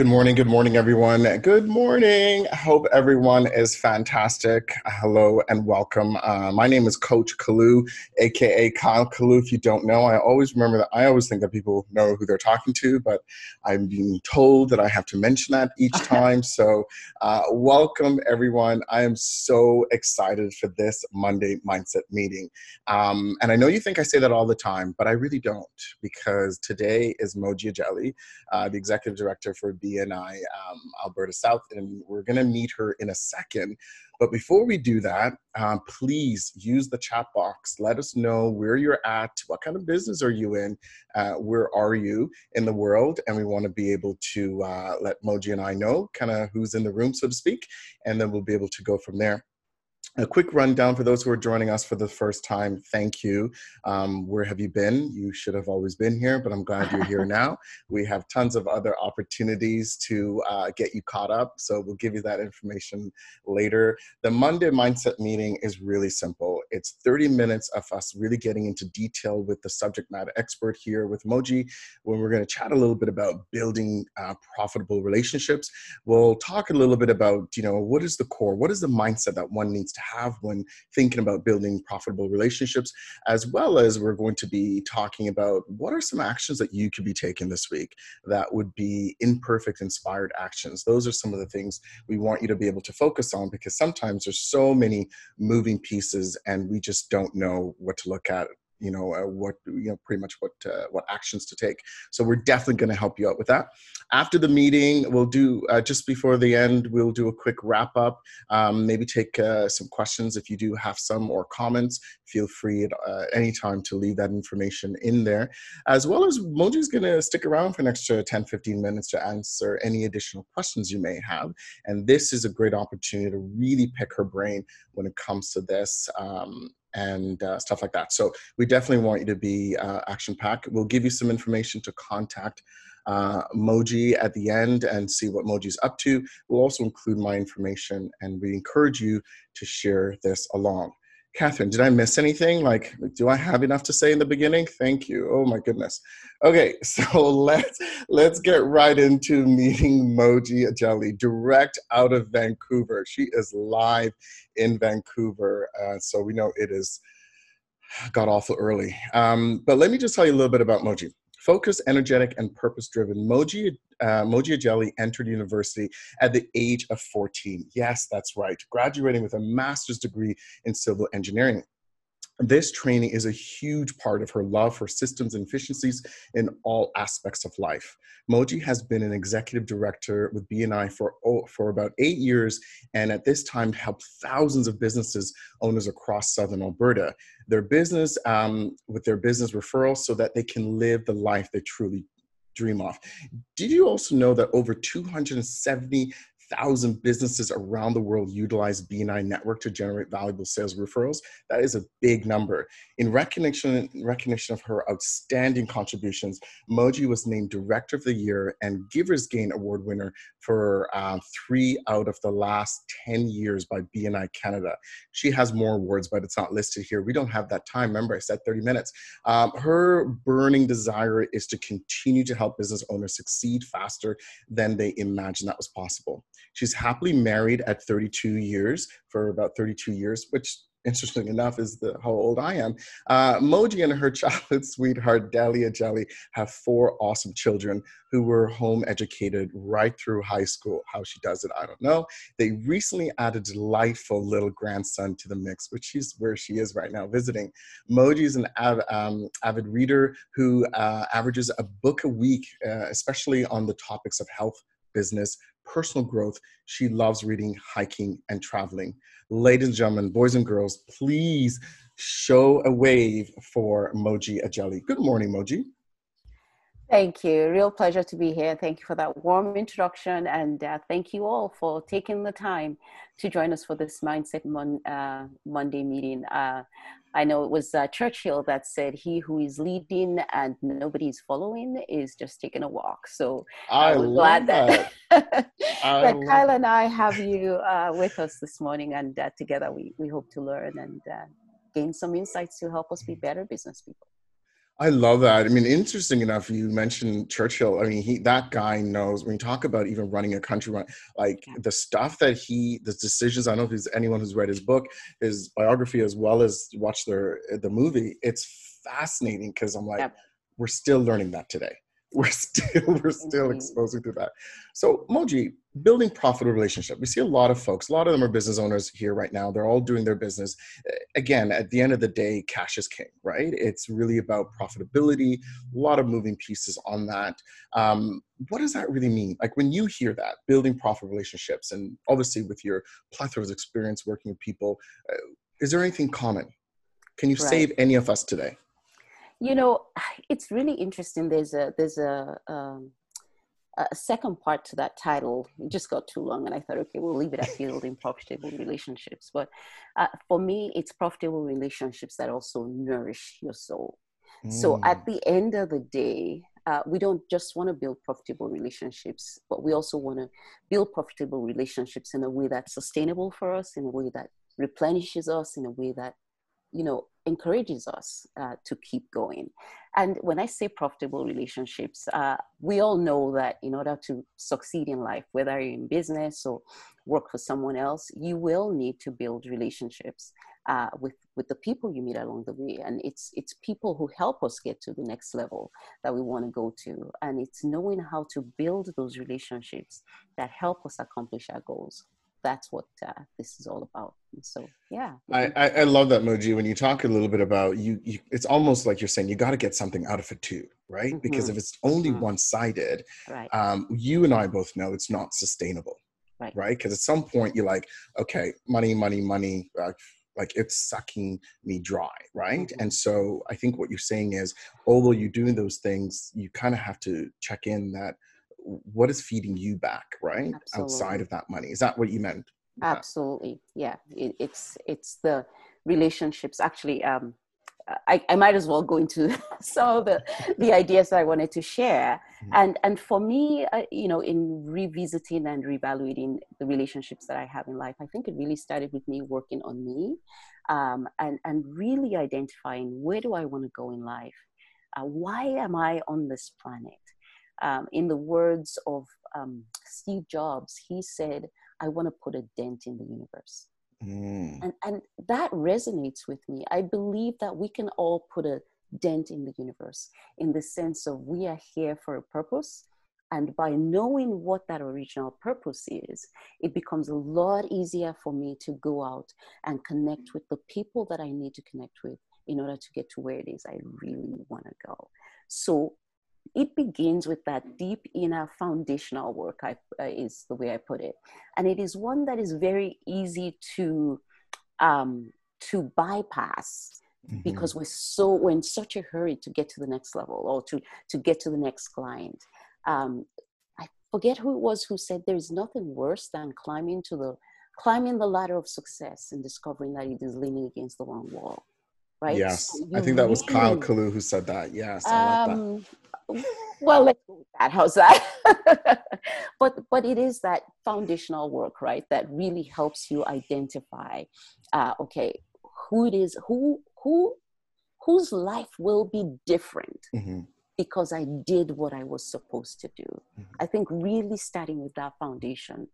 Good morning, everyone. Good morning. I hope everyone is fantastic. Hello and welcome. My name is Coach Kalu, aka Kyle Kalu. If you don't know, I always remember that. I always think that people know who they're talking to, but I'm being told that I have to mention that each time. So welcome, everyone. I am so excited for this Monday Mindset meeting. And I know you think I say that all the time, but I really don't, because today is Moji Ajeli, the Executive Director for BNI Alberta South, and we're going to meet her in a second. But before we do that, please use the chat box. Let us know where you're at, what kind of business are you in, where are you in the world, and we want to be able to let Moji and I know kind of who's in the room, so to speak, and then we'll be able to go from there. A quick rundown for those who are joining us for the first time. Thank you. Where have you been? You should have always been here, but I'm glad you're here now. We have tons of other opportunities to get you caught up, so we'll give you that information later. The Monday Mindset meeting is really simple. It's 30 minutes of us really getting into detail with the subject matter expert here with Moji, when we're going to chat a little bit about building profitable relationships. We'll talk a little bit about, you know, what is the core? What is the mindset that one needs to have when thinking about building profitable relationships, as well as we're going to be talking about what are some actions that you could be taking this week that would be imperfect inspired actions. Those are some of the things we want you to be able to focus on, because sometimes there's so many moving pieces and we just don't know what to look at, you know, pretty much what actions to take. So we're definitely going to help you out with that. After the meeting, we'll do, just before the end, we'll do a quick wrap up, maybe take some questions. If you do have some, or comments, feel free at any time to leave that information in there. As well as Moji's going to stick around for an extra 10, 15 minutes to answer any additional questions you may have. And this is a great opportunity to really pick her brain when it comes to this, and stuff like that. So we definitely want you to be action-packed. We'll give you some information to contact Moji at the end and see what Moji's up to. We'll also include my information, and we encourage you to share this along. Catherine, did I miss anything? Like, do I have enough to say in the beginning? Thank you. Oh my goodness. Okay, so let's get right into meeting Moji Ajeli, direct out of Vancouver. She is live in Vancouver, so we know it is god awful early. But let me just tell you a little bit about Moji. Focused, energetic, and purpose-driven, Moji Ajeli entered university at the age of 14. Yes, that's right, graduating with a master's degree in civil engineering. This training is a huge part of her love for systems and efficiencies in all aspects of life. Moji has been an executive director with BNI for about 8 years, and at this time helped thousands of businesses owners across southern Alberta with their business referrals, so that they can live the life they truly dream of. Did you also know that over 270,000 businesses around the world utilize BNI network to generate valuable sales referrals? That is a big number. In recognition of her outstanding contributions, Moji was named Director of the Year and Givers Gain Award winner for 3 out of the last 10 years by BNI Canada. She has more awards, but it's not listed here. We don't have that time. Remember, I said 30 minutes. Her burning desire is to continue to help business owners succeed faster than they imagined that was possible. She's happily married at 32 years, for about 32 years, which, interesting enough, is how old I am. Moji and her childhood sweetheart, Dahlia Jolly, have 4 awesome children who were home educated right through high school. How she does it, I don't know. They recently added a delightful little grandson to the mix, which is where she is right now visiting. Moji is an avid reader who averages a book a week, especially on the topics of health, business, personal growth. She loves reading, hiking, and traveling. Ladies and gentlemen, boys and girls, please show a wave for Moji Ajeli. Good morning, Moji. Thank you. Real pleasure to be here. Thank you for that warm introduction, and thank you all for taking the time to join us for this Mindset Monday meeting. I know it was Churchill that said, "He who is leading and nobody's following is just taking a walk." So I'm glad that Kyle and I have you with us this morning, and together we hope to learn and gain some insights to help us be better business people. I love that. I mean, interesting enough, you mentioned Churchill. I mean, that guy knows, when you talk about even running a country, like the stuff that the decisions, I don't know if there's anyone who's read his book, his biography, as well as watched the movie. It's fascinating because I'm like, we're still learning that today. We're still exposing to that. So Moji, building profitable relationship. We see a lot of folks, a lot of them are business owners here right now. They're all doing their business. Again, at the end of the day, cash is king, right? It's really about profitability, a lot of moving pieces on that. What does that really mean? Like when you hear that, building profitable relationships, and obviously with your plethora of experience working with people, is there anything common? Can you save any of us today? You know, it's really interesting. There's a second part to that title. It just got too long, and I thought, okay, we'll leave it at building profitable relationships. But for me, it's profitable relationships that also nourish your soul. So at the end of the day, we don't just want to build profitable relationships, but we also want to build profitable relationships in a way that's sustainable for us, in a way that replenishes us, in a way that, you know, encourages us to keep going. And when I say profitable relationships, we all know that in order to succeed in life, whether you're in business or work for someone else, you will need to build relationships with the people you meet along the way. And it's people who help us get to the next level that we want to go to. And it's knowing how to build those relationships that help us accomplish our goals. That's what this is all about. And so, yeah. I love that, Moji. When you talk a little bit about you, it's almost like you're saying you got to get something out of it too, right? Because if it's only one-sided, you and I both know it's not sustainable, right? Because at some point you're like, okay, money, like it's sucking me dry, right? And so I think what you're saying is, although you're doing those things, you kind of have to check in that, what is feeding you back, right? Absolutely. Outside of that money. Is that what you meant? Absolutely. Yeah. It's the relationships. Actually, I might as well go into some of the ideas that I wanted to share. And for me, you know, in revisiting and reevaluating the relationships that I have in life, I think it really started with me working on me, and really identifying, where do I want to go in life? Why am I on this planet? In the words of Steve Jobs, he said, I want to put a dent in the universe. And that resonates with me. I believe that we can all put a dent in the universe in the sense of we are here for a purpose. And by knowing what that original purpose is, it becomes a lot easier for me to go out and connect with the people that I need to connect with in order to get to where it is I really want to go. So it begins with that deep inner foundational work, is the way I put it. And it is one that is very easy to bypass because we're in such a hurry to get to the next level or to get to the next client. I forget who it was who said there is nothing worse than climbing the ladder of success and discovering that it is leaning against the wrong wall. Right? Yes. So I think that was Kyle Kalu who said that. Yes. I like that. Well, let's go with that. How's that? But it is that foundational work, right? That really helps you identify, okay, who it is, whose life will be different because I did what I was supposed to do. I think really starting with that foundation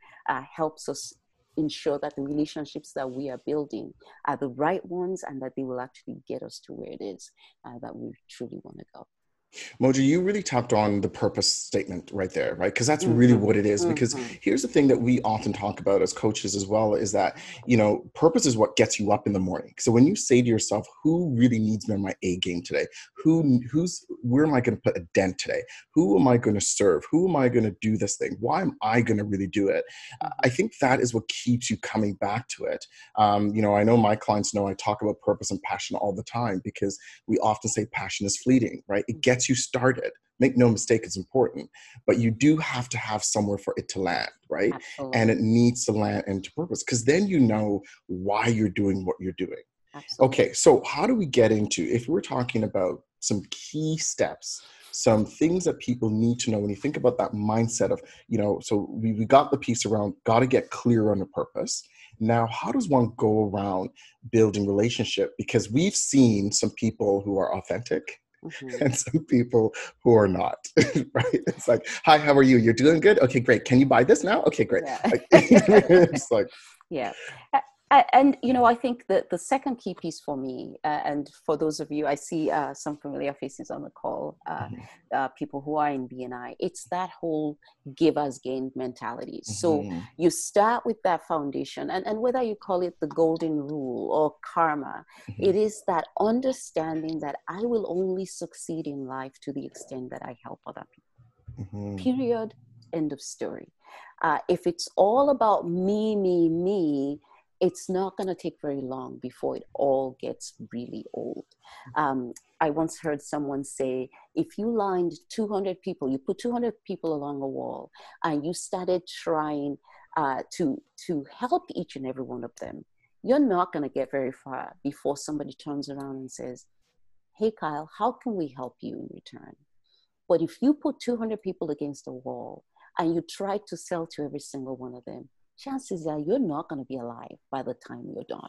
helps us ensure that the relationships that we are building are the right ones and that they will actually get us to where it is that we truly want to go. Moji, you really tapped on the purpose statement right there, right? Because that's really what it is. Because here's the thing that we often talk about as coaches as well, is that, you know, purpose is what gets you up in the morning. So when you say to yourself, who really needs me in my A game today? Where am I going to put a dent today? Who am I going to serve? Who am I going to do this thing? Why am I going to really do it? I think that is what keeps you coming back to it. You know, I know my clients know I talk about purpose and passion all the time because we often say passion is fleeting, right? It gets you started. Make no mistake, it's important, but you do have to have somewhere for it to land, right? Absolutely. And it needs to land into purpose because then you know why you're doing what you're doing. Absolutely. Okay, so how do we get into, if we're talking about some key steps, some things that people need to know when you think about that mindset of, you know, so we got the piece around, got to get clear on the purpose. Now, how does one go around building relationship? Because we've seen some people who are authentic, mm-hmm. and some people who are not, right? It's like, hi, how are you? You're doing good? Okay, great. Can you buy this now? Okay, great. Yeah. Like, it's like, yeah. And, you know, I think that the second key piece for me, and for those of you, I see some familiar faces on the call, people who are in BNI, it's that whole give as gained mentality. Mm-hmm. So you start with that foundation, and whether you call it the golden rule or karma, mm-hmm. it is that understanding that I will only succeed in life to the extent that I help other people. Mm-hmm. Period. End of story. If it's all about me, it's not going to take very long before it all gets really old. I once heard someone say, if you lined 200 people, you put 200 people along a wall and you started trying to help each and every one of them, you're not going to get very far before somebody turns around and says, hey, Kyle, how can we help you in return? But if you put 200 people against a wall and you try to sell to every single one of them, chances are you're not going to be alive by the time you're done,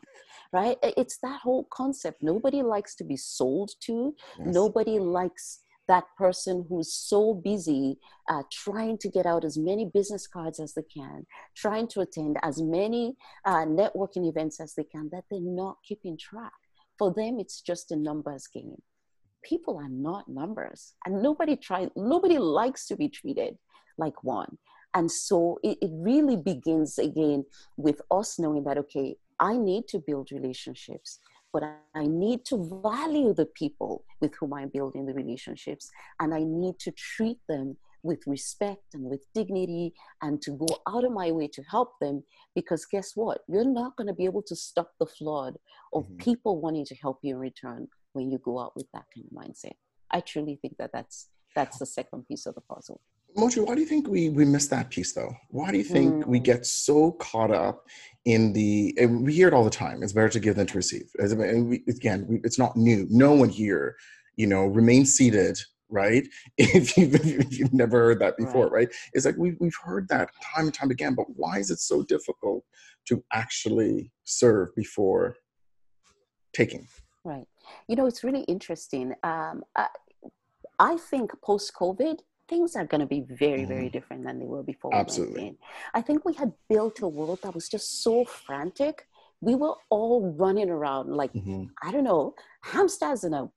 right? It's that whole concept. Nobody likes to be sold to. Yes. Nobody likes that person who's so busy trying to get out as many business cards as they can, trying to attend as many networking events as they can, that they're not keeping track. For them, it's just a numbers game. People are not numbers, and nobody likes to be treated like one. And so it really begins again with us knowing that, okay, I need to build relationships, but I need to value the people with whom I'm building the relationships. And I need to treat them with respect and with dignity and to go out of my way to help them, because guess what? You're not going to be able to stop the flood of mm-hmm. people wanting to help you in return when you go out with that kind of mindset. I truly think that that's the second piece of the puzzle. Moji, why do you think we miss that piece though? Why do you think we get so caught up in and we hear it all the time, it's better to give than to receive. And it's not new. No one here, you know, remain seated, right? If you've never heard that before, right? It's like, we've heard that time and time again, but why is it so difficult to actually serve before taking? Right. You know, it's really interesting. I think post-COVID, things are going to be very, very different than they were before. Absolutely. We went in. I think we had built a world that was just so frantic. We were all running around like, I don't know, hamsters in a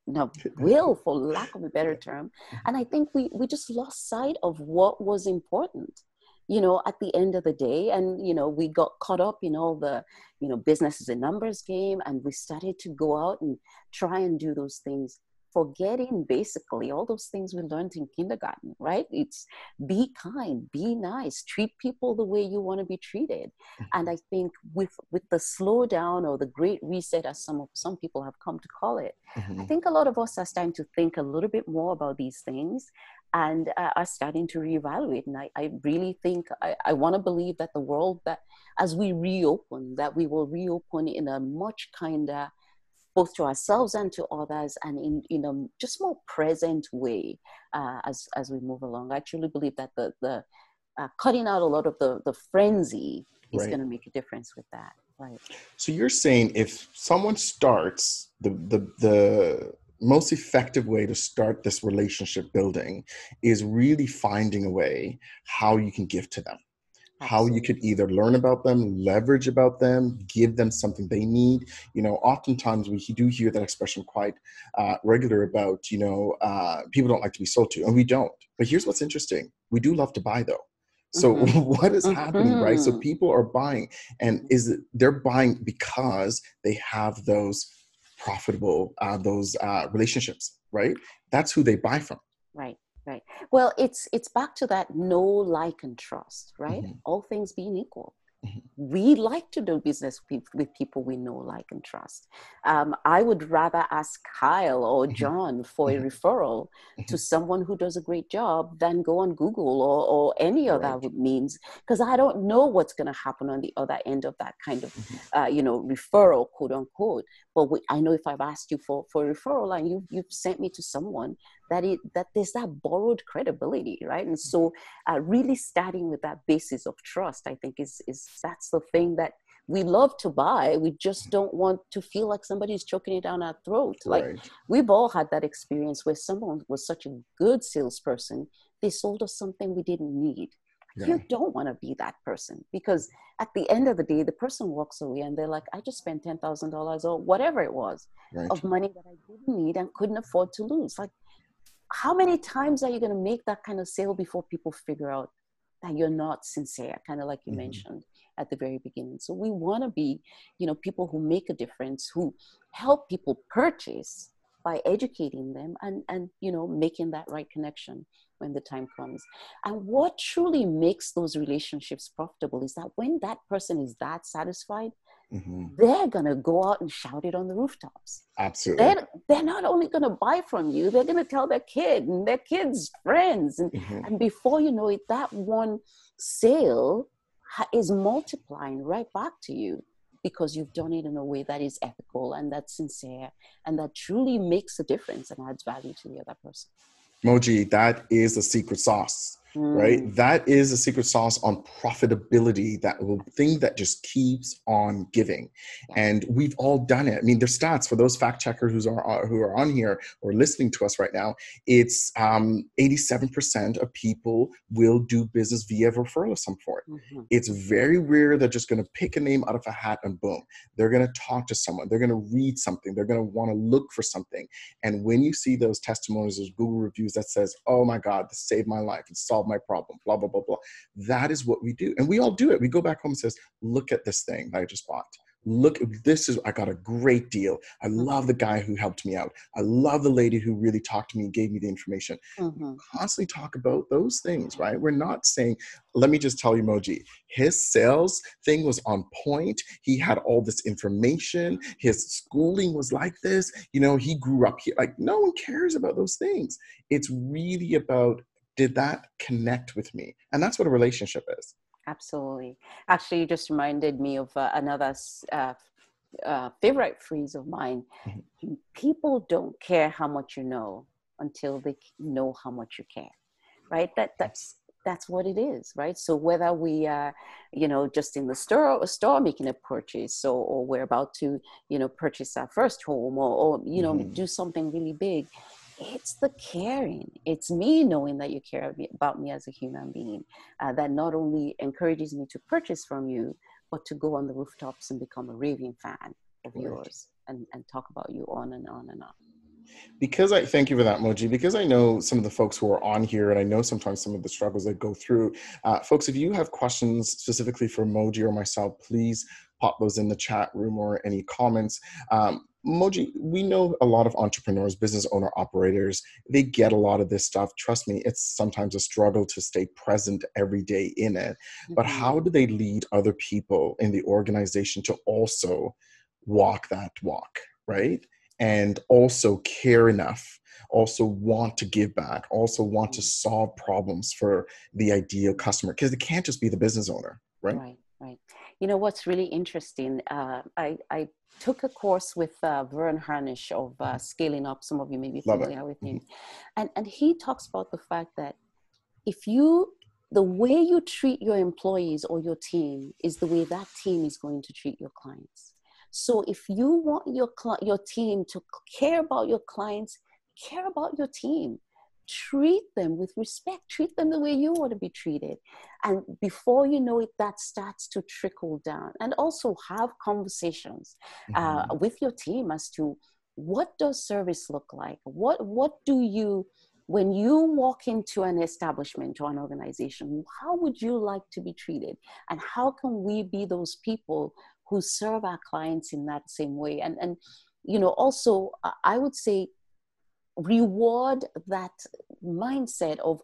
wheel, for lack of a better term. And I think we just lost sight of what was important, you know, at the end of the day. And, you know, we got caught up in all the, you know, business is a numbers game. And we started to go out and try and do those things, forgetting basically all those things we learned in kindergarten, right? It's be kind, be nice, treat people the way you want to be treated. And I think with the slowdown or the great reset, as some people have come to call it, I think a lot of us are starting to think a little bit more about these things and are starting to reevaluate. And I really think, I want to believe that the world, that as we reopen, that we will reopen in a much kinder, both to ourselves and to others, and in a just more present way as we move along. I truly believe that the cutting out a lot of the frenzy is going to make a difference with that. Right. So you're saying if someone starts, the most effective way to start this relationship building is really finding a way how you can give to them. Absolutely. How you could either learn about them, leverage about them, give them something they need. You know, oftentimes we do hear that expression quite regular about, you know, people don't like to be sold to, and we don't. But here's what's interesting. We do love to buy though. So what is happening, right? So people are buying, and they're buying because they have those profitable, those relationships, right? That's who they buy from. Right. Right. Well, it's back to that know, like, and trust, right? All things being equal. We like to do business with people we know, like, and trust. I would rather ask Kyle or John for a referral to someone who does a great job than go on Google or any other means, because I don't know what's going to happen on the other end of that kind of, you know, referral, quote unquote. But I know if I've asked you for a referral and you've sent me to someone, that there's that borrowed credibility, right? And so really starting with that basis of trust, I think that's the thing that we love to buy. We just don't want to feel like somebody's choking it down our throat. Like we've all had that experience where someone was such a good salesperson. They sold us something we didn't need. Yeah. You don't want to be that person, because at the end of the day, the person walks away and they're like, I just spent $10,000 or whatever it was of money that I didn't need and couldn't afford to lose. Like, how many times are you going to make that kind of sale before people figure out that you're not sincere, kind of like you mentioned at the very beginning? So we want to be, you know, people who make a difference, who help people purchase by educating them and, you know, making that right connection when the time comes. And what truly makes those relationships profitable is that when that person is that satisfied, they're going to go out and shout it on the rooftops. Absolutely. They're not only going to buy from you, they're going to tell their kid and their kids' friends. And, and before you know it, that one sale is multiplying right back to you, because you've done it in a way that is ethical and that's sincere and that truly makes a difference and adds value to the other person. Moji, that is the secret sauce, right? That is the secret sauce on profitability, that thing that just keeps on giving. And we've all done it. I mean, there's stats for those fact checkers who are on here or listening to us right now. It's 87% of people will do business via referral of some sort. It's very rare they're just going to pick a name out of a hat and boom. They're going to talk to someone. They're going to read something. They're going to want to look for something. And when you see those testimonials, those Google reviews that says, oh my God, this saved my life, it solved my problem, blah, blah, blah, blah. That is what we do. And we all do it. We go back home and says, look at this thing that I just bought. I got a great deal. I love the guy who helped me out. I love the lady who really talked to me and gave me the information. We constantly talk about those things, right? We're not saying, let me just tell you, Moji, his sales thing was on point. He had all this information. His schooling was like this. You know, he grew up here. Like, no one cares about those things. It's really about, did that connect with me? And that's what a relationship is. Absolutely. Actually, you just reminded me of another favorite phrase of mine. People don't care how much you know until they know how much you care, right? That's what it is, right? So whether we are, you know, just in the store making a purchase, or we're about to, you know, purchase our first home, or you know, do something really big, it's the caring. It's me knowing that you care about me as a human being, that not only encourages me to purchase from you, but to go on the rooftops and become a raving fan of yours and talk about you on and on and on. Because I thank you for that, Moji, because I know some of the folks who are on here, and I know sometimes some of the struggles they go through. Folks, if you have questions specifically for Moji or myself, please pop those in the chat room or any comments. Moji, we know a lot of entrepreneurs, business owner operators, they get a lot of this stuff. Trust me, it's sometimes a struggle to stay present every day in it. But how do they lead other people in the organization to also walk that walk, right? And also care enough, also want to give back, also want to solve problems for the ideal customer, because it can't just be the business owner, right? Right. You know, what's really interesting, I took a course with Vern Harnish of Scaling Up. Some of you may be familiar with him. And he talks about the fact that if you, the way you treat your employees or your team is the way that team is going to treat your clients. So if you want your team to care about your clients, care about your team. Treat them with respect. Treat them the way you want to be treated. And before you know it, that starts to trickle down. And also have conversations with your team as to, what does service look like? What do you, when you walk into an establishment or an organization, how would you like to be treated? And how can we be those people who serve our clients in that same way? And you know, also, I would say, reward that mindset of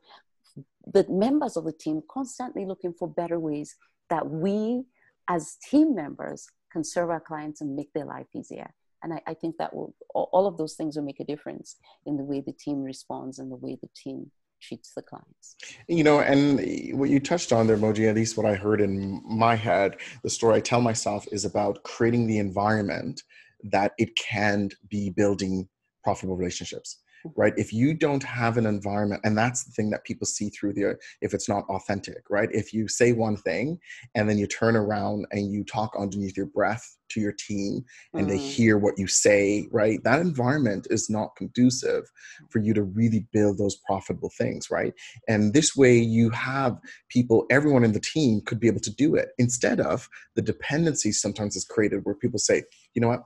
the members of the team constantly looking for better ways that we as team members can serve our clients and make their life easier. And I think that will, all of those things will make a difference in the way the team responds and the way the team treats the clients. You know, and what you touched on there, Moji, at least what I heard in my head, the story I tell myself is about creating the environment that it can be building profitable relationships. right? If you don't have an environment, and that's the thing that people see through the, if it's not authentic, right? If you say one thing and then you turn around and you talk underneath your breath to your team and they hear what you say, right? That environment is not conducive for you to really build those profitable things, right? And this way you have people, everyone in the team could be able to do it, instead of the dependency sometimes is created where people say, you know what,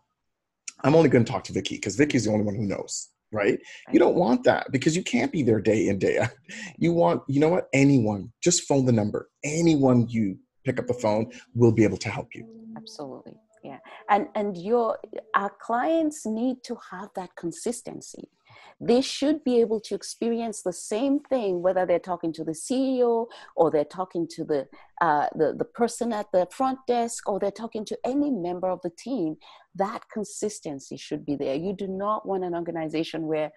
I'm only going to talk to Vicky because Vicky's the only one who knows, right? You don't want that, because you can't be there day in, day out. You want, you know what, anyone, just phone the number. Anyone you pick up the phone will be able to help you. Absolutely. Yeah. And our clients need to have that consistency. They should be able to experience the same thing, whether they're talking to the CEO or they're talking to the person at the front desk, or they're talking to any member of the team. That consistency should be there. You do not want an organization where,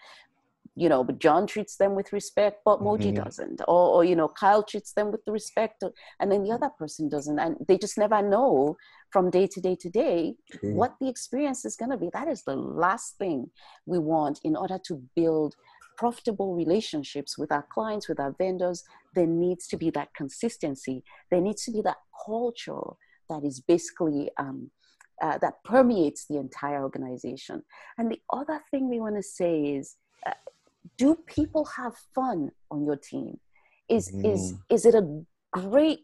you know, but John treats them with respect, but Moji doesn't, or, you know, Kyle treats them with respect, and then the other person doesn't. And they just never know from day to day to day what the experience is going to be. That is the last thing we want in order to build profitable relationships with our clients, with our vendors. There needs to be that consistency. There needs to be that culture that is basically, that permeates the entire organization. And the other thing we want to say is, do people have fun on your team? Is it a great,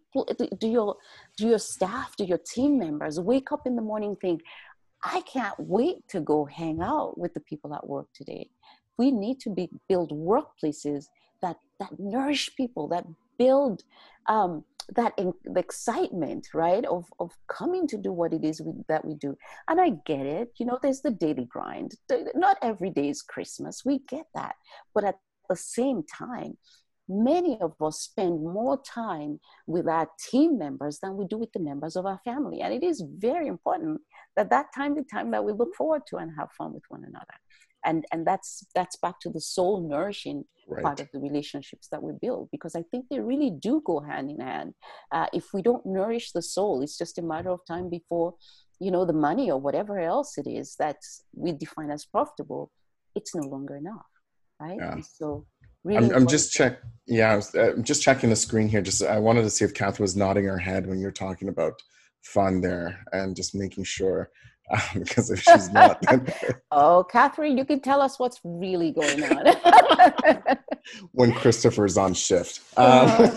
do your staff, do your team members wake up in the morning and think, I can't wait to go hang out with the people at work today? We need to build workplaces that nourish people, that build the excitement, right, of coming to do what it is that we do. And I get it. You know, there's the daily grind. Not every day is Christmas. We get that. But at the same time, many of us spend more time with our team members than we do with the members of our family. And it is very important that time that we look forward to and have fun with one another. And that's back to the soul nourishing part of the relationships that we build, because I think they really do go hand in hand. If we don't nourish the soul, it's just a matter of time before, you know, the money or whatever else it is that we define as profitable, it's no longer enough, right? Yeah. So really, I'm just checking the screen here. Just I wanted to see if Kath was nodding her head when you're talking about fun there, and just making sure. Because if she's not, then... Oh, Catherine, you can tell us what's really going on. When Christopher's on shift. No,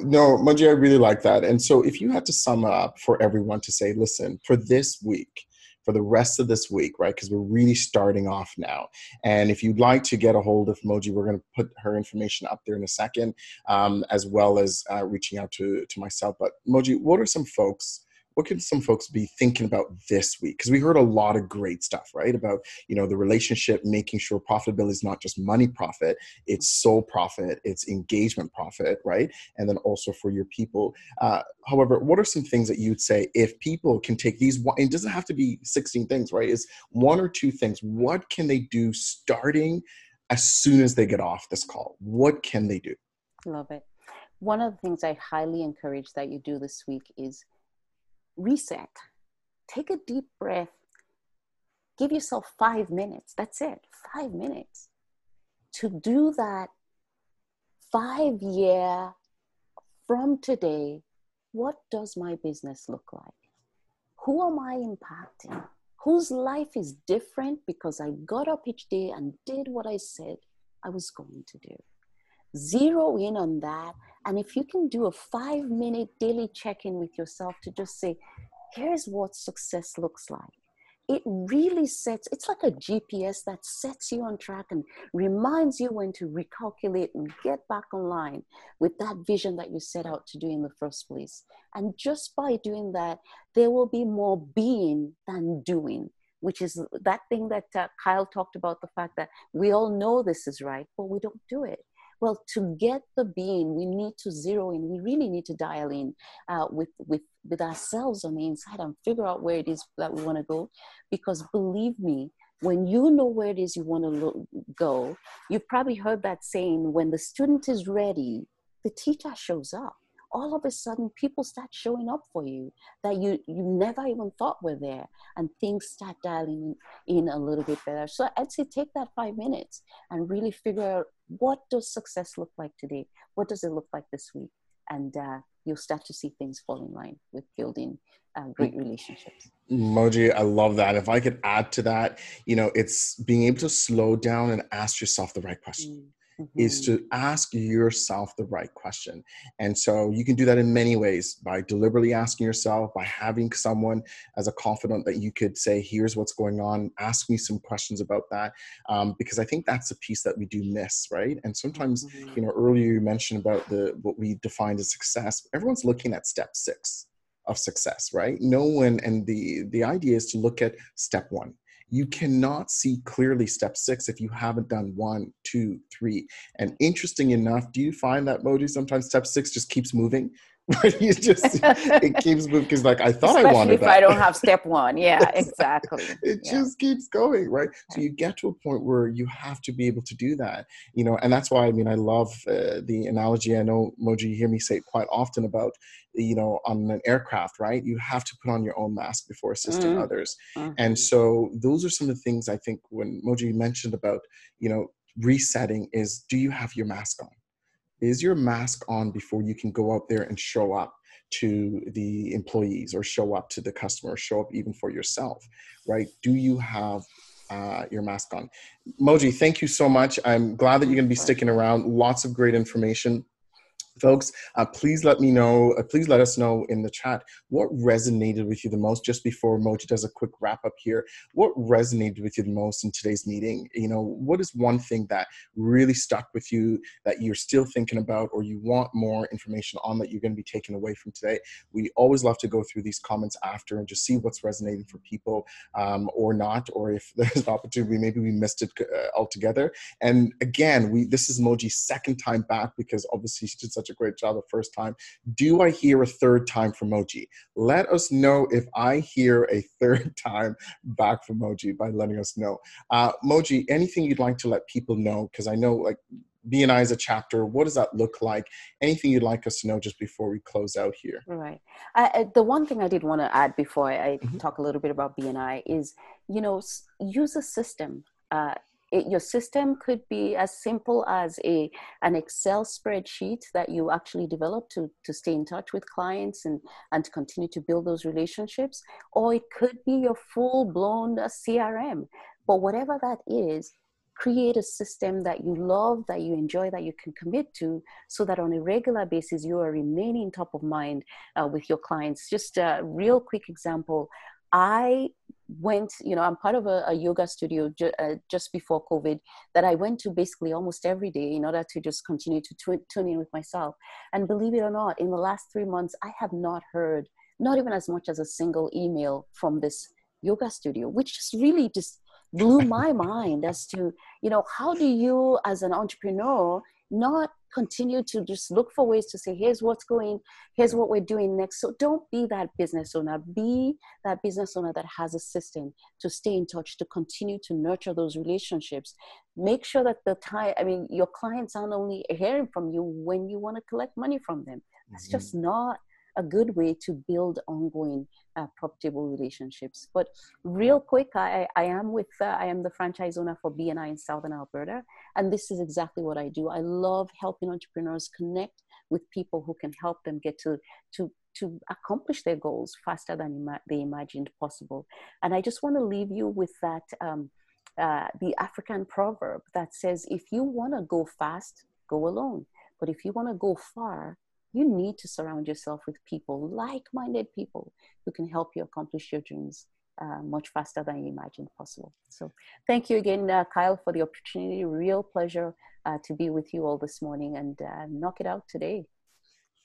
Moji, I really like that. And so if you had to sum up for everyone to say, listen, for this week, for the rest of this week, right? Because we're really starting off now. And if you'd like to get a hold of Moji, we're going to put her information up there in a second, as well as reaching out to myself. But Moji, what can some folks be thinking about this week? Because we heard a lot of great stuff, right? About, you know, the relationship, making sure profitability is not just money profit, it's soul profit, it's engagement profit, right? And then also for your people. However, what are some things that you'd say if people can take these, it doesn't have to be 16 things, right? It's one or two things. What can they do starting as soon as they get off this call? What can they do? Love it. One of the things I highly encourage that you do this week is reset. Take a deep breath. Give yourself 5 minutes. That's it. 5 minutes to do that 5 years from today. What does my business look like? Who am I impacting? Whose life is different because I got up each day and did what I said I was going to do? Zero in on that. And if you can do a 5-minute daily check-in with yourself to just say, here's what success looks like. It really sets, it's like a GPS that sets you on track and reminds you when to recalculate and get back online with that vision that you set out to do in the first place. And just by doing that, there will be more being than doing, which is that thing that Kyle talked about, the fact that we all know this is right, but we don't do it. Well, to get the being, we need to zero in. We really need to dial in with ourselves on the inside and figure out where it is that we want to go. Because believe me, when you know where it is you want to go, you've probably heard that saying, when the student is ready, the teacher shows up. all of a sudden people start showing up for you that you never even thought were there, and things start dialing in a little bit better. So I'd say take that 5 minutes and really figure out, what does success look like today? What does it look like this week? And you'll start to see things fall in line with building great relationships. Moji, I love that. If I could add to that, it's being able to slow down and ask yourself the right question. Mm-hmm. Is to ask yourself the right question. And so you can do that in many ways, by deliberately asking yourself, by having someone as a confidant that you could say, here's what's going on, ask me some questions about that. Because I think that's the piece that we do miss, right? And sometimes, mm-hmm. Earlier you mentioned about what we defined as success. Everyone's looking at step 6 of success, right? No one, and the idea is to look at step 1. You cannot see clearly step 6 if you haven't done 1, 2, 3. And interesting enough, do you find that, Moji, sometimes step 6 just keeps moving? It keeps moving because, like, I thought I wanted that. Especially if I don't have step 1. Yeah, exactly. It just keeps going, right? So you get to a point where you have to be able to do that, and that's why, I love the analogy. I know, Moji, you hear me say it quite often about, on an aircraft, right? You have to put on your own mask before assisting others. Mm-hmm. And so those are some of the things I think when Moji mentioned about, resetting is, do you have your mask on? Is your mask on before you can go out there and show up to the employees, or show up to the customer, or show up even for yourself, right? Do you have your mask on? Moji, thank you so much. I'm glad that you're going to be sticking around. Lots of great information. Folks, please let us know in the chat what resonated with you the most. Just before Moji does a quick wrap up here, what resonated with you the most in today's meeting? What is one thing that really stuck with you that you're still thinking about, or you want more information on, that you're going to be taking away from today? We always love to go through these comments after and just see what's resonating for people, or not, or if there's an opportunity, maybe we missed it altogether. And again, this is Moji's second time back, because obviously she did such a great job the first time. Do I hear a third time from Moji? Let us know if I hear a third time back from Moji by letting us know. Moji, anything you'd like to let people know? Because I know, like, BNI is a chapter. What does that look like? Anything you'd like us to know just before we close out here? Right. The one thing I did want to add before I talk a little bit about BNI is, use a system. Your system could be as simple as an Excel spreadsheet that you actually develop to stay in touch with clients and to continue to build those relationships, or it could be your full-blown CRM. But whatever that is, create a system that you love, that you enjoy, that you can commit to, so that on a regular basis you are remaining top of mind with your clients. Just a real quick example. I went, I'm part of a yoga studio just before COVID that I went to basically almost every day in order to just continue to tune in with myself. And believe it or not, in the last 3 months, I have not heard, not even as much as a single email from this yoga studio, which just really just blew my mind as to, how do you as an entrepreneur not continue to just look for ways to say, here's what we're doing next. So don't be that business owner. Be that business owner that has a system to stay in touch, to continue to nurture those relationships. Make sure that your clients aren't only hearing from you when you want to collect money from them. That's just not a good way to build ongoing profitable relationships. But real quick, I am the franchise owner for BNI in Southern Alberta, and this is exactly what I do. I love helping entrepreneurs connect with people who can help them get to accomplish their goals faster than they imagined possible. And I just want to leave you with that the African proverb that says, if you want to go fast, go alone. But if you want to go far, you need to surround yourself with people, like-minded people, who can help you accomplish your dreams much faster than you imagined possible. So thank you again, Kyle, for the opportunity. Real pleasure to be with you all this morning, and knock it out today.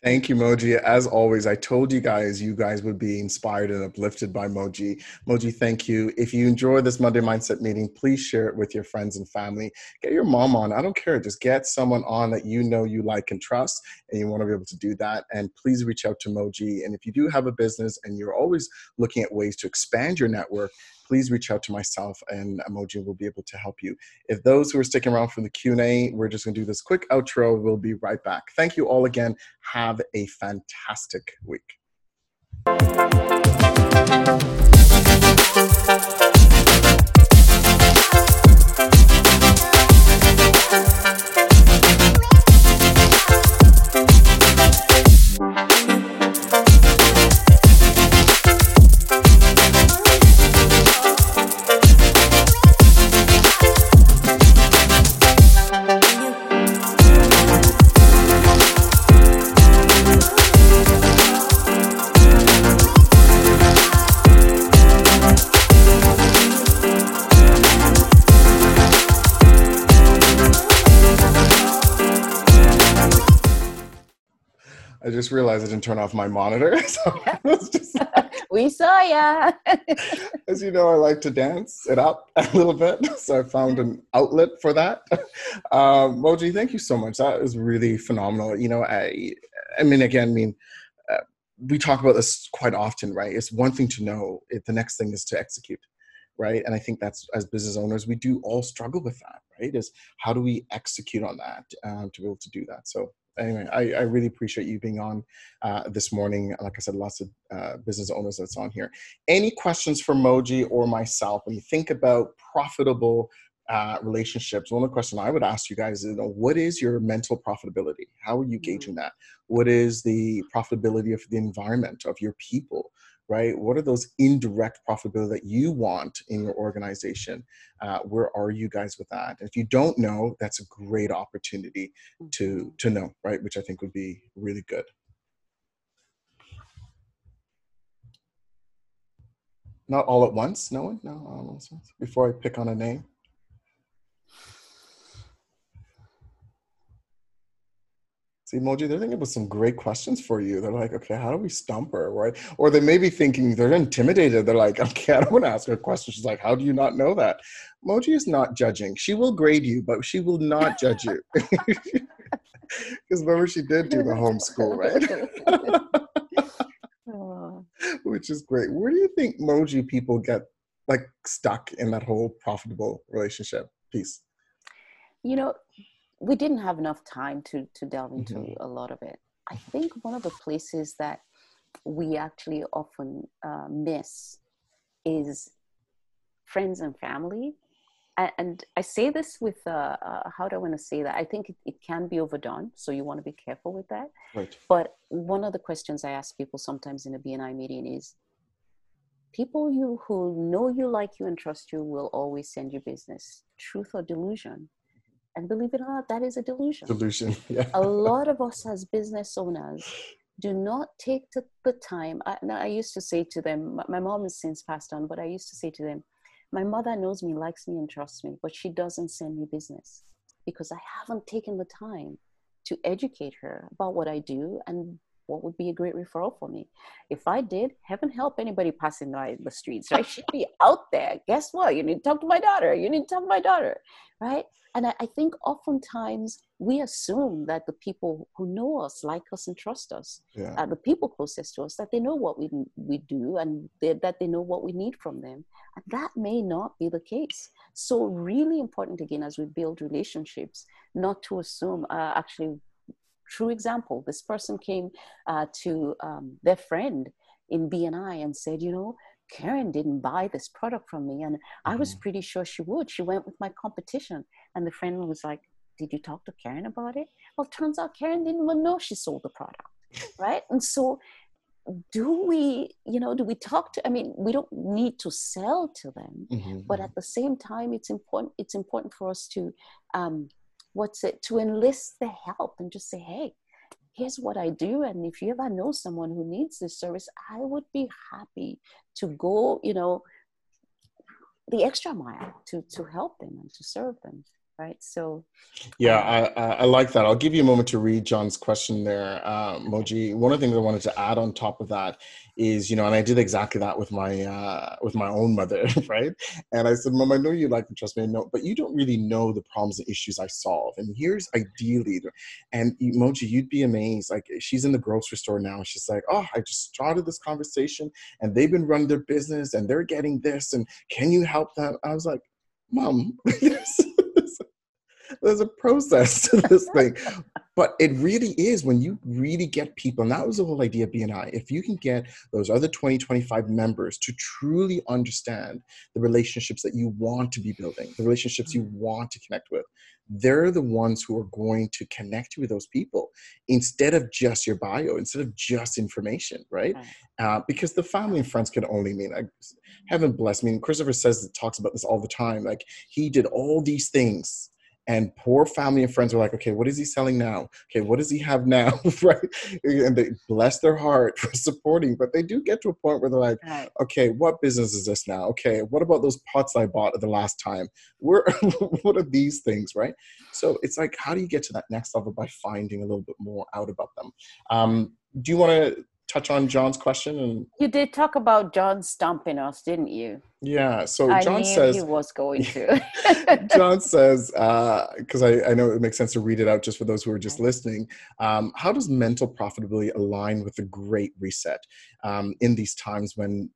Thank you, Moji. As always, I told you guys would be inspired and uplifted by Moji. Moji, thank you. If you enjoy this Monday Mindset meeting, please share it with your friends and family. Get your mom on. I don't care. Just get someone on that you like and trust, and you want to be able to do that. And please reach out to Moji. And if you do have a business and you're always looking at ways to expand your network, please reach out to myself and Moji will be able to help you. If those who are sticking around for the Q&A, we're just going to do this quick outro. We'll be right back. Thank you all again. Have a fantastic week. I just realized I didn't turn off my monitor. So I was just like, we saw ya. As you know, I like to dance it up a little bit. So I found an outlet for that. Moji, thank you so much. That was really phenomenal. You know, I mean, we talk about this quite often, right? It's one thing to know it. The next thing is to execute, right? And I think that's, as business owners, we do all struggle with that, right? Is how do we execute on that to be able to do that? So anyway, I really appreciate you being on this morning. Like I said, lots of business owners that's on here. Any questions for Moji or myself when you think about profitable relationships? One of the questions I would ask you guys is, what is your mental profitability? How are you gauging that? What is the profitability of the environment, of your people, right? What are those indirect profitability that you want in your organization? Where are you guys with that? If you don't know, that's a great opportunity to know, right? Which I think would be really good. Not all at once, no one? No, all at once. Before I pick on a name. See, Moji, they're thinking about some great questions for you. They're like, okay, how do we stump her, right? Or they may be thinking they're intimidated. They're like, okay, I don't want to ask her a question. She's like, how do you not know that? Moji is not judging. She will grade you, but she will not judge you. Because remember, she did do the homeschool, right? Which is great. Where do you think Moji people get like stuck in that whole profitable relationship piece? You know, we didn't have enough time to delve into a lot of it. I think one of the places that we actually often miss is friends and family. And I say this with, how do I want to say that? I think it can be overdone. So you want to be careful with that. Right. But one of the questions I ask people sometimes in a BNI meeting is, people who know you, like you, and trust you will always send you business. Truth or delusion? And believe it or not, that is a delusion. Delusion, yeah. A lot of us as business owners do not take the time. I used to say to them, my mom has since passed on, but I used to say to them, my mother knows me, likes me, and trusts me, but she doesn't send me business because I haven't taken the time to educate her about what I do and what would be a great referral for me. If I did, heaven help anybody passing by the streets, right? She'd be out there. Guess what? You need to talk to my daughter. You need to talk to my daughter, right? And I think oftentimes we assume that the people who know us, like us, and trust us, are the people closest to us, that they know what we do and that they know what we need from them. And that may not be the case. So really important, again, as we build relationships, not to assume actually. True example, this person came to their friend in BNI and said, you know, Karen didn't buy this product from me. And I was pretty sure she would. She went with my competition. And the friend was like, did you talk to Karen about it? Well, it turns out Karen didn't even know she sold the product, right? And so do we talk to, I mean, we don't need to sell to them, but at the same time, it's important for us to, to enlist the help and just say, hey, here's what I do. And if you ever know someone who needs this service, I would be happy to go, the extra mile to help them and to serve them. right? So yeah, I like that. I'll give you a moment to read John's question there, Moji. One of the things I wanted to add on top of that is, you know, and I did exactly that with my own mother, right? And I said, Mom, I know you like and trust me, no, but you don't really know the problems and issues I solve. And here's ideally, and Moji, you'd be amazed. Like, she's in the grocery store now, and she's like, oh, I just started this conversation, and they've been running their business, and they're getting this, and can you help them? I was like, Mom, there's a process to this thing. But it really is when you really get people, and that was the whole idea of BNI. If you can get those other 20, 25 members to truly understand the relationships that you want to be building, the relationships you want to connect with, they're the ones who are going to connect you with those people instead of just your bio, instead of just information, right? Because the family and friends can only mean, like, heaven bless me. And Christopher says, talks about this all the time. Like, he did all these things. And poor family and friends were like, okay, what is he selling now? Okay, what does he have now, right? And they bless their heart for supporting, but they do get to a point where they're like, okay, what business is this now? Okay, what about those pots I bought the last time? What are these things, right? So it's like, how do you get to that next level by finding a little bit more out about them? Do you want to touch on John's question? And you did talk about John stomping us, didn't you? Yeah. So John says he was going to. John says, because I know it makes sense to read it out just for those who are just listening. How does mental profitability align with the Great Reset in these times when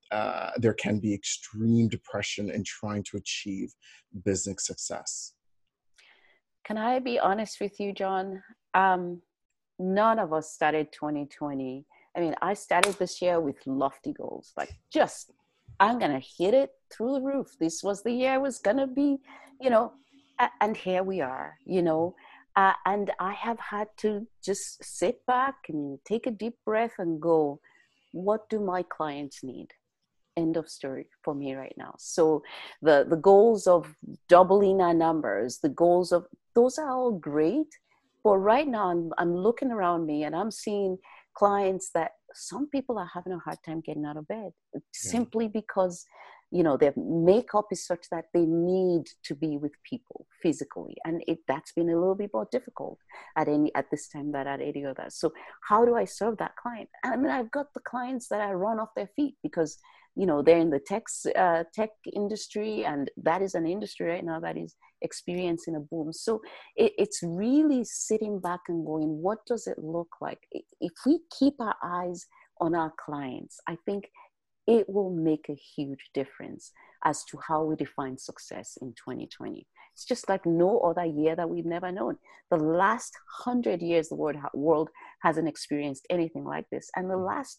there can be extreme depression in trying to achieve business success? Can I be honest with you, John? None of us started 2020. I mean, I started this year with lofty goals, like just, I'm going to hit it through the roof. This was the year I was going to be, you know, and here we are, you know, and I have had to just sit back and take a deep breath and go, what do my clients need? End of story for me right now. So the goals of doubling our numbers, the goals of, those are all great. But right now I'm looking around me and I'm seeing clients that some people are having a hard time getting out of bed simply because, you know, their makeup is such that they need to be with people physically. And that's been a little bit more difficult at this time than at any other. So how do I serve that client? I mean, I've got the clients that I run off their feet because, you know, they're in the tech industry, and that is an industry right now that is experiencing a boom. So it's really sitting back and going, what does it look like? If we keep our eyes on our clients, I think it will make a huge difference as to how we define success in 2020. It's just like no other year that we've never known. The last 100 years, the world hasn't experienced anything like this. And the last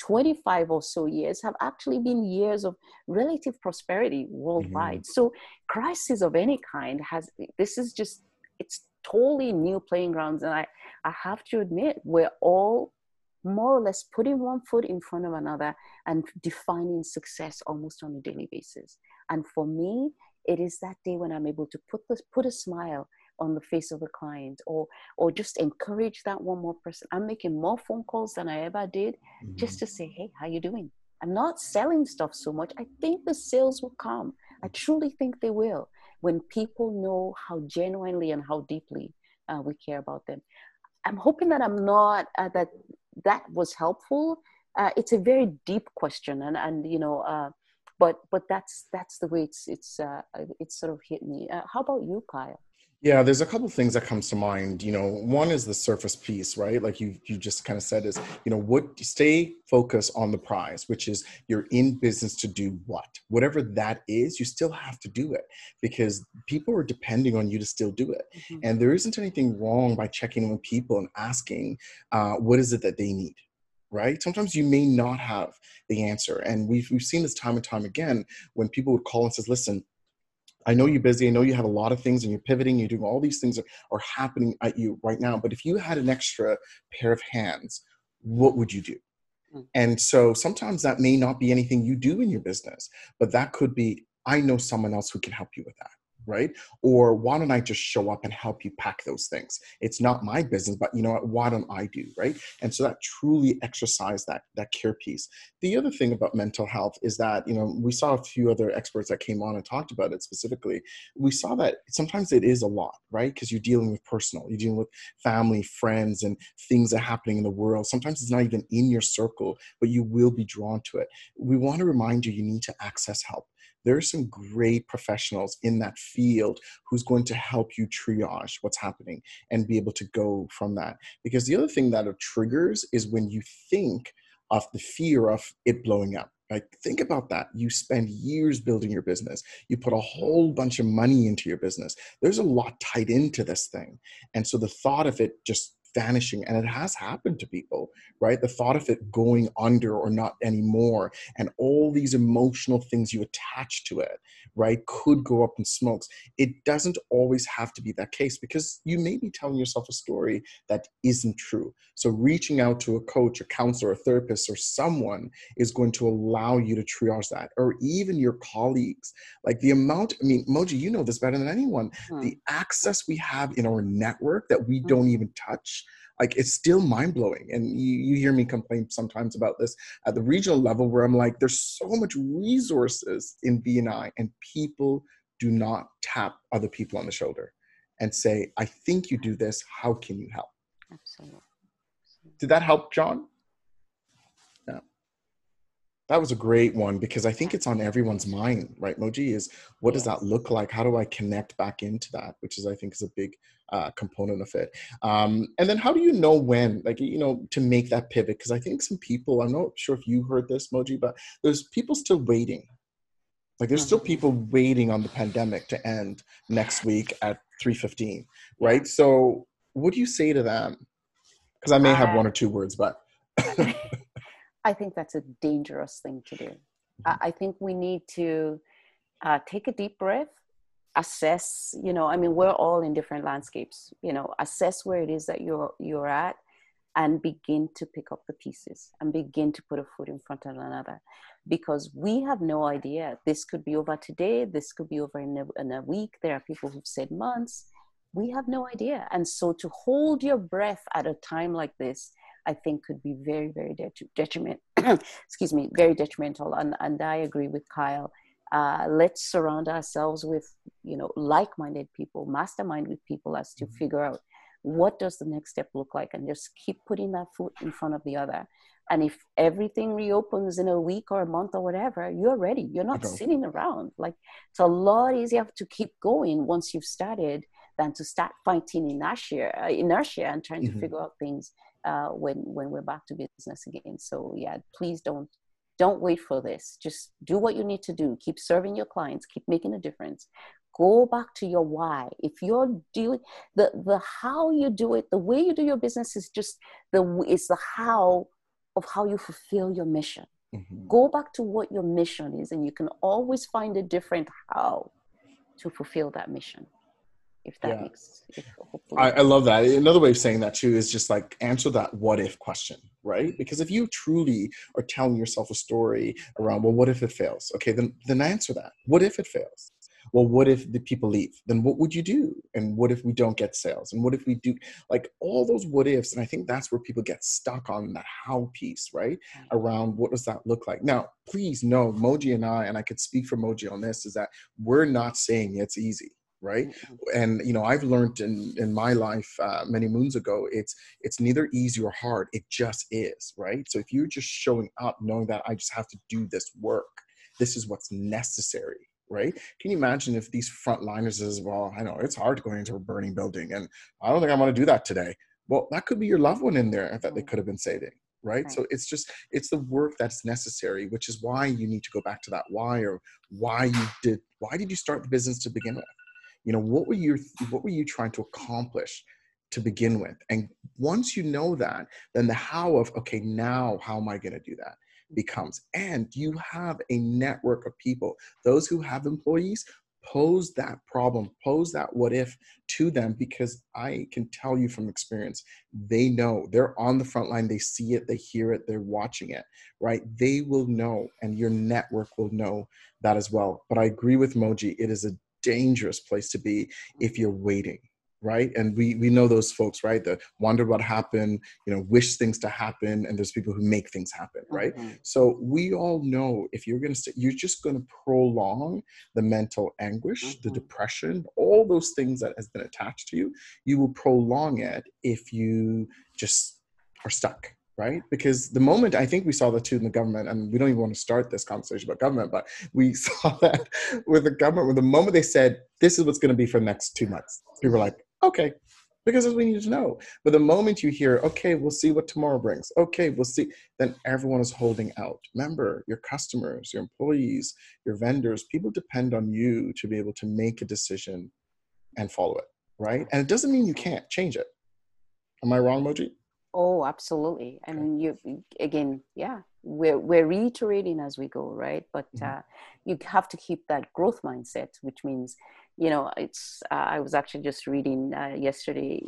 25 or so years have actually been years of relative prosperity worldwide. So crisis of any kind it's totally new playing grounds. And I have to admit, we're all more or less putting one foot in front of another and defining success almost on a daily basis. And for me, it is that day when I'm able to put a smile on the face of the client or just encourage that one more person. I'm making more phone calls than I ever did just to say, hey, how you doing? I'm not selling stuff so much. I think the sales will come. I truly think they will when people know how genuinely and how deeply we care about them. I'm hoping that I'm not, that was helpful. It's a very deep question and you know, but that's the way it's sort of hit me. How about you, Kyle? Yeah, there's a couple of things that comes to mind. You know, one is the surface piece, right? Like you just kind of said is, you know, stay focused on the prize, which is you're in business to do whatever that is, you still have to do it because people are depending on you to still do it. And there isn't anything wrong by checking in with people and asking, what is it that they need? Right? Sometimes you may not have the answer. And we've seen this time and time again, when people would call and says, listen, I know you're busy. I know you have a lot of things and you're pivoting. You're doing all these things that are happening at you right now. But if you had an extra pair of hands, what would you do? And so sometimes that may not be anything you do in your business, but that could be, I know someone else who can help you with that. right? Or why don't I just show up and help you pack those things? It's not my business, but you know what, why don't I do, right? And so that truly exercised that care piece. The other thing about mental health is that, you know, we saw a few other experts that came on and talked about it specifically. We saw that sometimes it is a lot, right? Because you're dealing with personal, you're dealing with family, friends, and things that are happening in the world. Sometimes it's not even in your circle, but you will be drawn to it. We want to remind you, you need to access help. There are some great professionals in that field who's going to help you triage what's happening and be able to go from that. Because the other thing that it triggers is when you think of the fear of it blowing up. Like, think about that. You spend years building your business. You put a whole bunch of money into your business. There's a lot tied into this thing. And so the thought of it just vanishing, and it has happened to people, right? The thought of it going under or not anymore, and all these emotional things you attach to it, right, could go up in smokes. It doesn't always have to be that case, because you may be telling yourself a story that isn't true. So reaching out to a coach, a counselor, a therapist, or someone is going to allow you to triage that, or even your colleagues. Like the amount, I mean, Moji, you know this better than anyone, the access we have in our network that we don't even touch, like, it's still mind-blowing. And you hear me complain sometimes about this at the regional level, where I'm like, there's so much resources in BNI, and people do not tap other people on the shoulder and say, I think you do this, how can you help? Absolutely. Did that help, John? No. That was a great one, because I think it's on everyone's mind, right, Moji, is what does that look like? How do I connect back into that? Which is, I think, is a big component of it. And then how do you know when, like, you know, to make that pivot? Because I think some people, I'm not sure if you heard this, Moji, but there's people still waiting. Like, there's still people waiting on the pandemic to end next week at 3:15, right? So what do you say to them? Because I may have one or two words, but. I think that's a dangerous thing to do. I think we need to take a deep breath, assess, you know, I mean, we're all in different landscapes, you know, assess where it is that you're at, and begin to pick up the pieces and begin to put a foot in front of another, because we have no idea. This could be over today. This could be over in a week. There are people who've said months. We have no idea. And so to hold your breath at a time like this, I think could be very, very very detrimental. And I agree with Kyle. Let's surround ourselves with, you know, like-minded people, mastermind with people as to figure out what does the next step look like, and just keep putting that foot in front of the other. And if everything reopens in a week or a month or whatever, you're ready. You're not sitting around. Like, it's a lot easier to keep going once you've started than to start fighting inertia and trying to figure out things when we're back to business again. So yeah, please don't wait for this. Just do what you need to do. Keep serving your clients, keep making a difference. Go back to your why. If you're doing the how you do it, the way you do your business is just the how of how you fulfill your mission. Go back to what your mission is, and you can always find a different how to fulfill that mission. If that makes it, I love that. Another way of saying that too is just like answer that what if question, right? Because if you truly are telling yourself a story around, well, what if it fails? Okay, then answer that. What if it fails? Well, what if the people leave? Then what would you do? And what if we don't get sales? And what if we do? Like all those what ifs. And I think that's where people get stuck on that how piece, right? Around what does that look like? Now, please know, Moji and I could speak for Moji on this, is that we're not saying it's easy. Right. And, you know, I've learned in my life many moons ago, it's neither easy or hard. It just is. Right. So if you're just showing up knowing that I just have to do this work, this is what's necessary. Right. Can you imagine if these frontliners as well, I know it's hard going into a burning building and I don't think I want to do that today. Well, that could be your loved one in there that they could have been saving. Right? So it's just, it's the work that's necessary, which is why you need to go back to that why, or why did you start the business to begin with? You know, what were you trying to accomplish to begin with? And once you know that, then the how of, okay, now how am I going to do that becomes, and you have a network of people, those who have employees, pose that problem, pose that what if to them, because I can tell you from experience, they know, they're on the front line, they see it, they hear it, they're watching it, right? They will know, and your network will know that as well. But I agree with Moji, it is a dangerous place to be if you're waiting, right? And we know those folks, right? That wonder what happened, you know, wish things to happen. And there's people who make things happen, right? Mm-hmm. So we all know if you're going to you're just going to prolong the mental anguish, mm-hmm. the depression, all those things that has been attached to you. You will prolong it if you just are stuck, right? Because the moment, I think we saw that too in the government, and we don't even want to start this conversation about government, but we saw that with the government, when the moment they said, this is what's going to be for the next 2 months, people were like, okay, because that's what we need to know. But the moment you hear, okay, we'll see what tomorrow brings. Okay, we'll see. Then everyone is holding out. Remember, your customers, your employees, your vendors, people depend on you to be able to make a decision and follow it, right? And it doesn't mean you can't change it. Am I wrong, Moji? Oh, absolutely. I mean, we're reiterating as we go, right? But you have to keep that growth mindset, which means, you know, it's, I was actually just reading yesterday,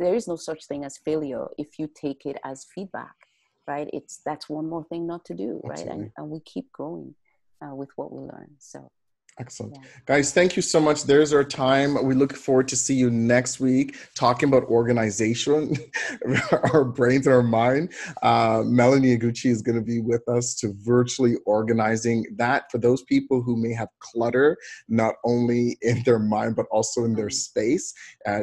there is no such thing as failure if you take it as feedback, right? That's one more thing not to do, right? And we keep growing with what we learn, so. Excellent. Yeah. Guys, thank you so much. There's our time. We look forward to see you next week talking about organization, our brains and our mind. Melanie Iguchi is going to be with us to virtually organizing that for those people who may have clutter, not only in their mind, but also in their space.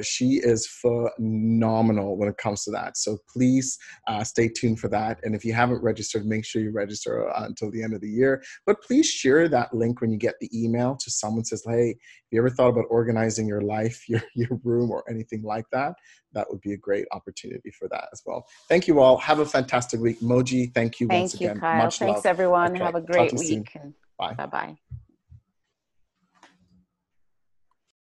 She is phenomenal when it comes to that. So please stay tuned for that. And if you haven't registered, make sure you register until the end of the year. But please share that link when you get the email to someone says, hey, have you ever thought about organizing your life, your room, or anything like that? That would be a great opportunity for that as well. Thank you all. Have a fantastic week. Moji, thank you once again. Thank you, Kyle. Much love. Thanks, everyone. Okay. Have a great week. Bye. Bye-bye.